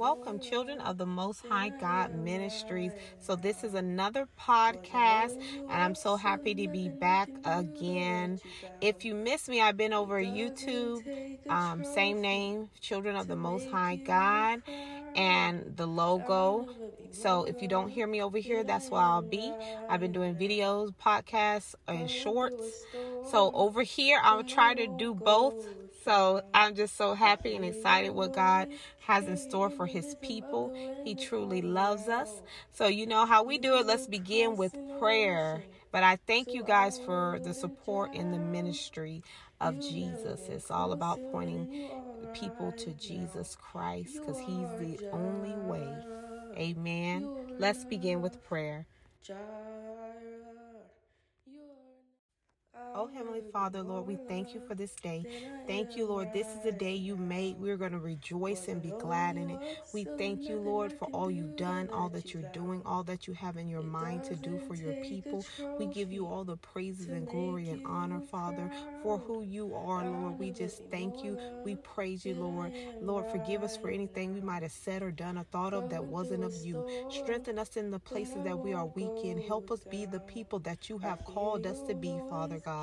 Welcome, Children of the Most High God Ministries. So this is another podcast, and I'm so happy to be back again. If you miss me, I've been over YouTube, same name, Children of the Most High God, and the logo. So if you don't hear me over here, that's where I'll be. I've been doing videos, podcasts, and shorts. So over here, I'll try to do both. So I'm just so happy and excited what God has in store for his people. He truly loves us. So you know how we do it. Let's begin with prayer. But I thank you guys for the support in the ministry of Jesus. It's all about pointing people to Jesus Christ because he's the only way. Amen. Let's begin with prayer. Oh, Heavenly Father, Lord, we thank you for this day. Thank you, Lord. This is the day you made. We're going to rejoice and be glad in it. We thank you, Lord, for all you've done, all that you're doing, all that you have in your mind to do for your people. We give you all the praises and glory and honor, Father, for who you are, Lord. We just thank you. We praise you, Lord. Lord, forgive us for anything we might have said or done or thought of that wasn't of you. Strengthen us in the places that we are weak in. Help us be the people that you have called us to be, Father God.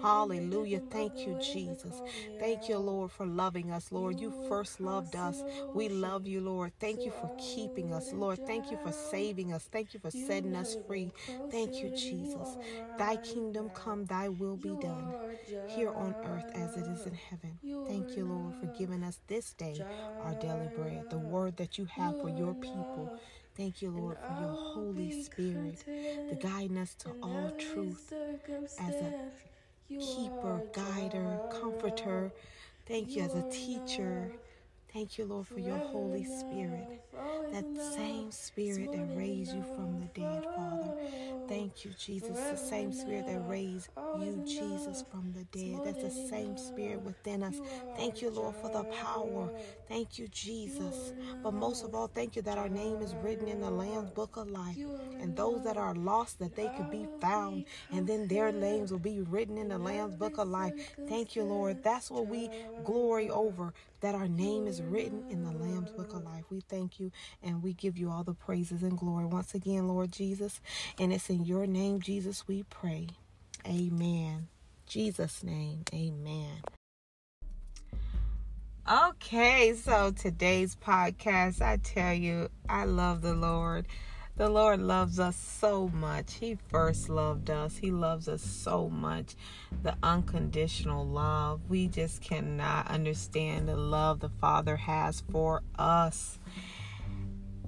Hallelujah. Thank you, Jesus. Thank you, Lord, for loving us, Lord. You first loved us. We love you, Lord. Thank you for keeping us, Lord. Thank you for saving us. Thank you for setting us free. Thank you, Jesus. Thy kingdom come, thy will be done here on earth as it is in heaven. Thank you, Lord, for giving us this day our daily bread, the word that you have for your people. Thank you, Lord, for your Holy Spirit, the guiding us to all truth as a keeper, guider, comforter. Thank you as a teacher. Thank you, Lord, for your Holy Spirit, that same Spirit that raised you from the dead, Father. Thank you, Jesus, the same Spirit that raised you, Jesus, from the dead. That's the same Spirit within us. Thank you, Lord, for the power. Thank you, Jesus. But most of all, thank you that our name is written in the Lamb's Book of Life, and those that are lost, that they could be found, and then their names will be written in the Lamb's Book of Life. Thank you, Lord. That's what we glory over, that our name is written in the Lamb's Book of Life. We thank you and we give you all the praises and glory once again, Lord Jesus. And it's in your name, Jesus, we pray. Amen. Jesus' name, amen. Okay, so today's podcast, I tell you, I love the Lord. The Lord loves us so much. He first loved us. He loves us so much. The unconditional love. We just cannot understand the love the Father has for us.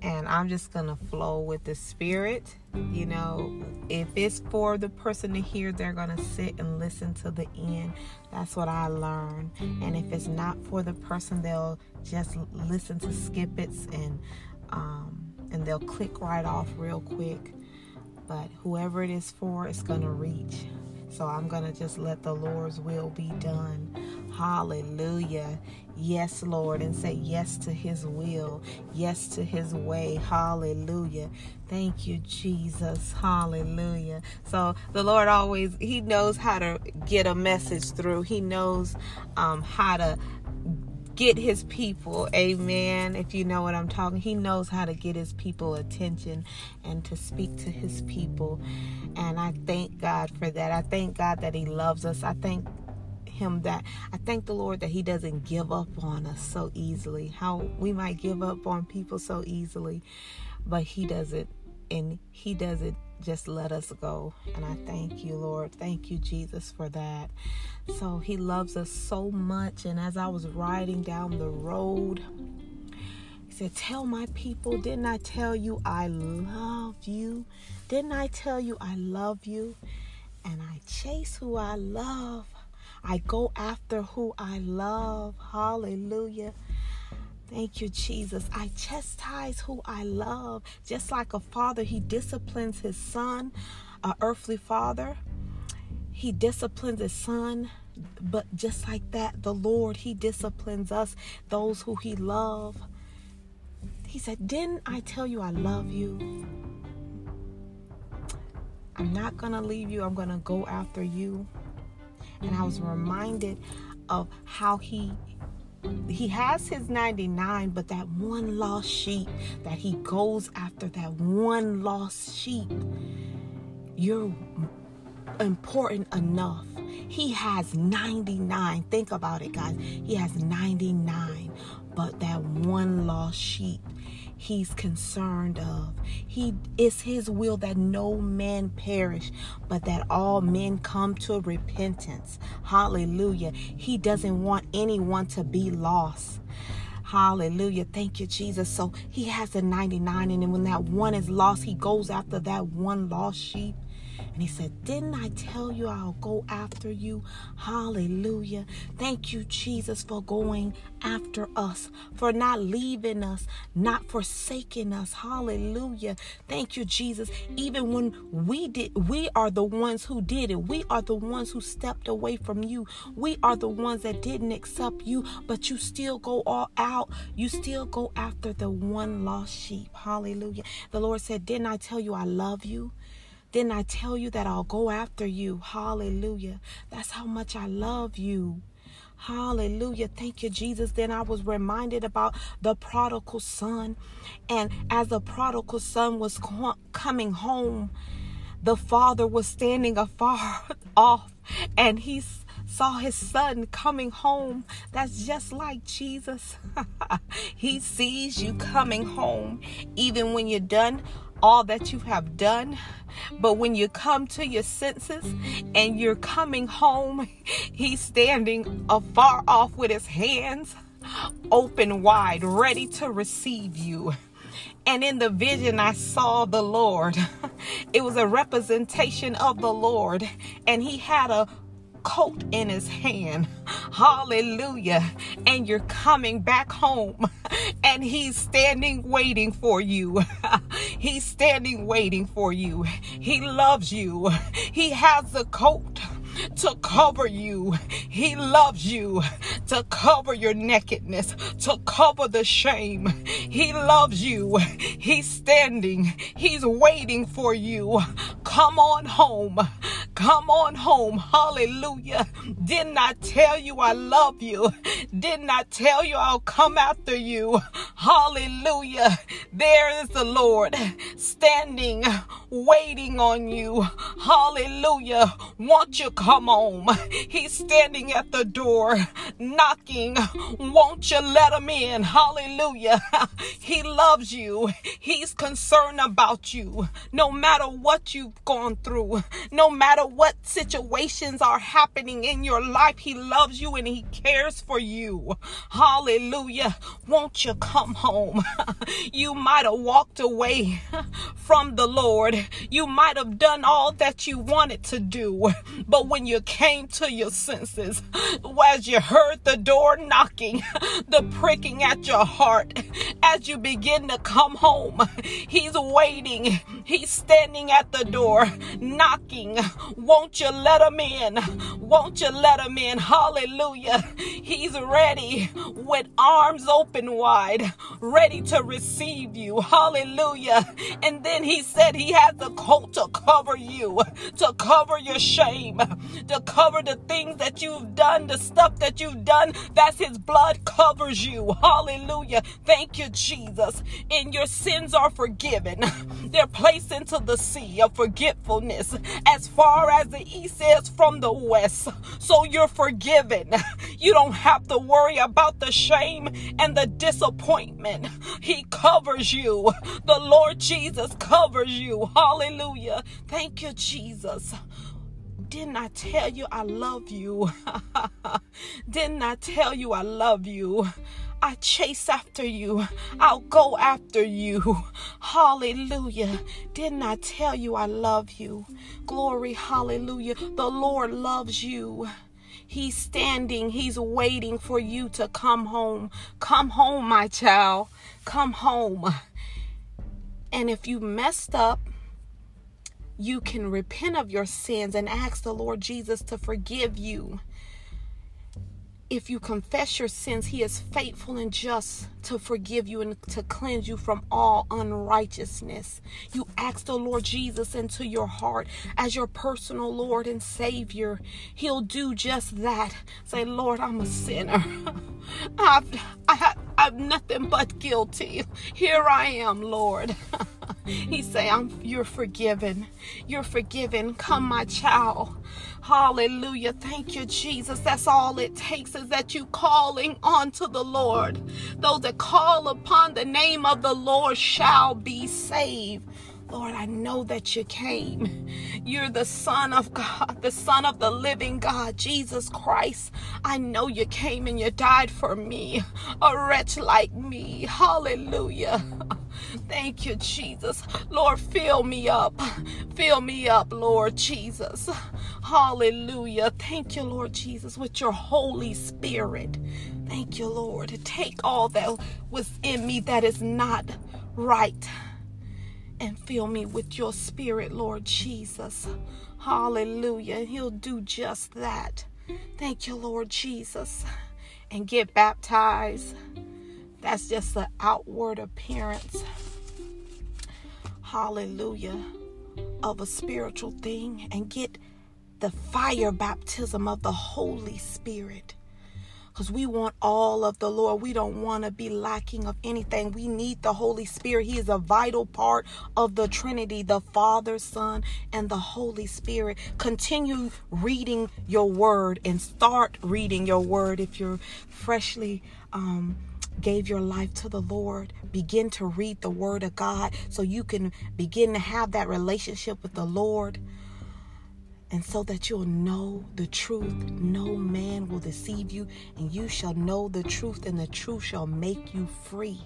And I'm just going to flow with the Spirit. You know, if it's for the person to hear, they're going to sit and listen to the end. That's what I learned. And if it's not for the person, they'll just listen to skip it and they'll click right off real quick. But whoever it is for, it's going to reach. So I'm going to just let the Lord's will be done. Hallelujah. Yes, Lord. And say yes to his will. Yes to his way. Hallelujah. Thank you, Jesus. Hallelujah. So the Lord always, he knows how to get a message through. He knows how to get his people, amen, if you know what I'm talking. He knows how to get his people attention and to speak to his people, and I thank God for that. I thank God that he loves us. I thank the Lord that he doesn't give up on us so easily. How we might give up on people so easily, but he doesn't, and he doesn't just let us go. And I thank you, Lord. Thank you, Jesus, for that. So he loves us so much. And as I was riding down the road, he said, tell my people, didn't I tell you I love you? Didn't I tell you I love you? And I chase who I love. I go after who I love. Hallelujah. Thank you, Jesus. I chastise who I love. Just like a father, he disciplines his son, an earthly father. He disciplines his son. But just like that, the Lord, he disciplines us, those who he loves. He said, didn't I tell you I love you? I'm not going to leave you. I'm going to go after you. And I was reminded of how he he has his 99, but that one lost sheep, that he goes after that one lost sheep, you're important enough. He has 99. Think about it, guys. He has 99, but that one lost sheep he's concerned of. He is his will that no man perish, but that all men come to repentance. Hallelujah. He doesn't want anyone to be lost. Hallelujah. Thank you, Jesus. So he has the 99, and then when that one is lost, he goes after that one lost sheep. And he said, didn't I tell you I'll go after you? Hallelujah. Thank you, Jesus, for going after us, for not leaving us, not forsaking us. Hallelujah. Thank you, Jesus. Even when we are the ones who did it. We are the ones who stepped away from you. We are the ones that didn't accept you, but you still go all out. You still go after the one lost sheep. Hallelujah. The Lord said, didn't I tell you I love you? Then I tell you that I'll go after you. Hallelujah. That's how much I love you. Hallelujah. Thank you, Jesus. Then I was reminded about the prodigal son. And as the prodigal son was coming home, the father was standing afar off. And he saw his son coming home. That's just like Jesus. He sees you coming home. Even when you're done all that you have done, but when you come to your senses and you're coming home, he's standing afar off with his hands open wide, ready to receive you. And in the vision, I saw the Lord. It was a representation of the Lord, and he had a coat in his hand. Hallelujah. And you're coming back home, and he's standing waiting for you. He's standing waiting for you. He loves you. He has a coat to cover you. He loves you, to cover your nakedness, to cover the shame. He loves you. He's standing. He's waiting for you. Come on home. Come on home. Hallelujah. Didn't I tell you I love you? Didn't I tell you I'll come after you? Hallelujah. There is the Lord standing, waiting on you. Hallelujah. Won't you come home? He's standing at the door, knocking. Won't you let him in? Hallelujah. He loves you. He's concerned about you. No matter what you've gone through, no matter what situations are happening in your life, he loves you and he cares for you. Hallelujah. Won't you come home? You might have walked away from the Lord. You might have done all that you wanted to do. But when you came to your senses, as you heard the door knocking, the pricking at your heart, as you begin to come home, he's waiting. He's standing at the door, knocking. Won't you let him in? Won't you let him in? Hallelujah. He's ready, with arms open wide, ready to receive you. Hallelujah. And then he said he had the coat to cover you, to cover your shame, to cover the things that you've done, the stuff that you've done. That's his blood covers you. Hallelujah. Thank you, Jesus. And your sins are forgiven. They're placed into the sea of forgetfulness, as far as the east is from the west. So you're forgiven. You don't have to worry about the shame and the disappointment. He covers you. The Lord Jesus covers you. Hallelujah. Thank you, Jesus. Didn't I tell you I love you? Didn't I tell you I love you? I chase after you. I'll go after you. Hallelujah. Didn't I tell you I love you? Glory, hallelujah. The Lord loves you. He's standing. He's waiting for you to come home. Come home, my child. Come home. And if you messed up, you can repent of your sins and ask the Lord Jesus to forgive you. If you confess your sins, he is faithful and just to forgive you and to cleanse you from all unrighteousness. You ask the Lord Jesus into your heart as your personal Lord and Savior. He'll do just that. Say, Lord, I'm a sinner. I'm nothing but guilty. Here I am, Lord. He say, you're forgiven. You're forgiven. Come, my child. Hallelujah. Thank you, Jesus. That's all it takes, is that you calling on to the Lord. Those that call upon the name of the Lord shall be saved. Lord, I know that you came. You're the Son of God, the Son of the living God, Jesus Christ. I know you came and you died for me, a wretch like me. Hallelujah. Thank you, Jesus. Lord, fill me up. Fill me up, Lord Jesus. Hallelujah. Thank you, Lord Jesus, with your Holy Spirit. Thank you, Lord. Take all that was in me that is not right and fill me with your Spirit, Lord Jesus. Hallelujah. He'll do just that. Thank you, Lord Jesus. And get baptized. That's just the outward appearance, hallelujah, of a spiritual thing. And get the fire baptism of the Holy Spirit. Because we want all of the Lord. We don't want to be lacking of anything. We need the Holy Spirit. He is a vital part of the Trinity, the Father, Son, and the Holy Spirit. Continue reading your word and start reading your word. If you're freshly gave your life to the Lord, begin to read the word of God so you can begin to have that relationship with the Lord, and so that you'll know the truth. No man will deceive you, and you shall know the truth, and the truth shall make you free.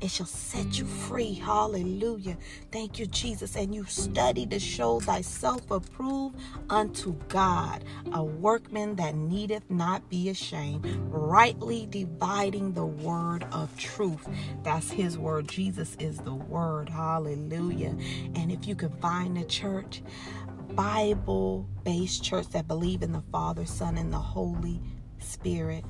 It shall set you free. Hallelujah. Thank you, Jesus. And you study to show thyself approved unto God, a workman that needeth not be ashamed, rightly dividing the word of truth. That's his word. Jesus is the word. Hallelujah. And if you can find a church, Bible-based church that believe in the Father, Son, and the Holy Spirit,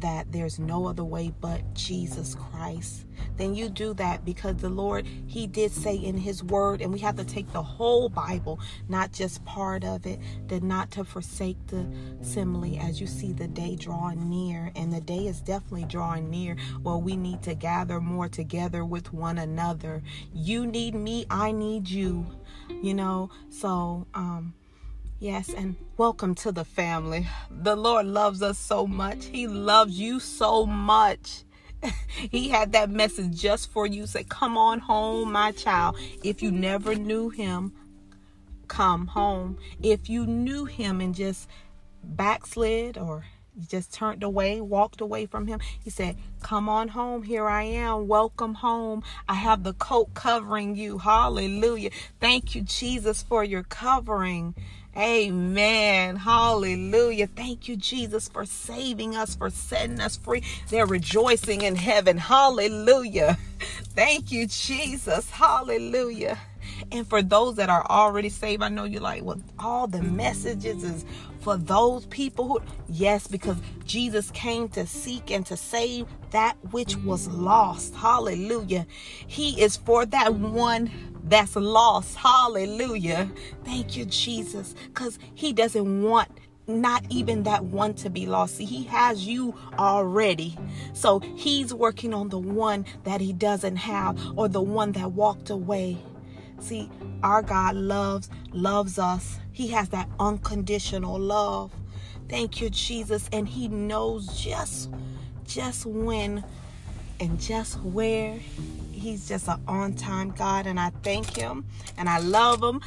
that there's no other way but Jesus Christ, then you do that, because the Lord, he did say in his word, and we have to take the whole Bible, not just part of it, that not to forsake the assembly, as you see the day drawing near. And the day is definitely drawing near. Well, we need to gather more together with one another. You need me, I need you, you know. So yes, and welcome to the family. The Lord loves us so much. He loves you so much. He had that message just for you. Say, come on home, my child. If you never knew him, come home. If you knew him and just backslid or just turned away, walked away from him, he said, come on home. Here I am. Welcome home. I have the coat covering you. Hallelujah. Thank you, Jesus, for your covering. Amen. Hallelujah. Thank you, Jesus, for saving us, for setting us free. They're rejoicing in heaven. Hallelujah. Thank you, Jesus. Hallelujah. And for those that are already saved, I know you're like, well, all the messages is for those people who, yes, because Jesus came to seek and to save that which was lost. Hallelujah. He is for that one that's lost. Hallelujah. Thank you, Jesus, because he doesn't want not even that one to be lost. See, he has you already. So he's working on the one that he doesn't have, or the one that walked away. See, our God loves us. He has that unconditional love. Thank you, Jesus. And he knows just when and just where. He's just an on-time God, and I thank him and I love him.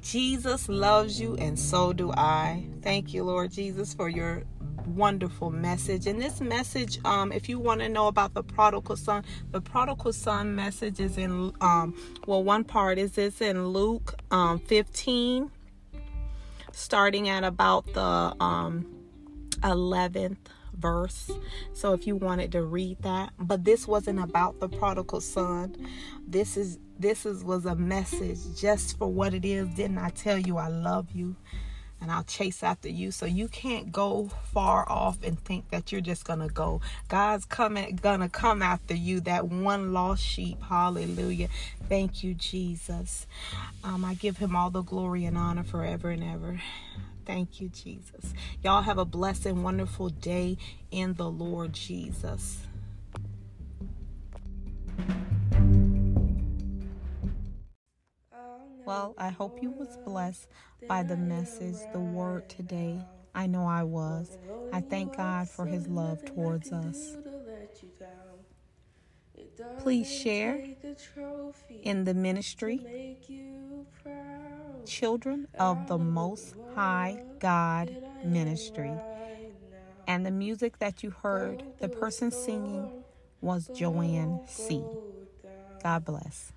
Jesus loves you, and so do I. Thank you, Lord Jesus, for your wonderful message. And this message, if you want to know about the prodigal son message is in, well, one part is it's in Luke 15, starting at about the 11th verse. So if you wanted to read that, but this wasn't about the prodigal son. This was a message just for what it is. Didn't I tell you I love you? and I'll chase after you. So you can't go far off and think that you're just going to go. God's gonna come after you, that one lost sheep. Hallelujah. Thank you, Jesus. I give him all the glory and honor forever and ever. Thank you, Jesus. Y'all have a blessed and wonderful day in the Lord Jesus. Well, I hope you was blessed by the message, the word today. I know I was. I thank God for his love towards us. Please share in the ministry, Children of the Most High God Ministry. And the music that you heard, the person singing was Joanne C. God bless.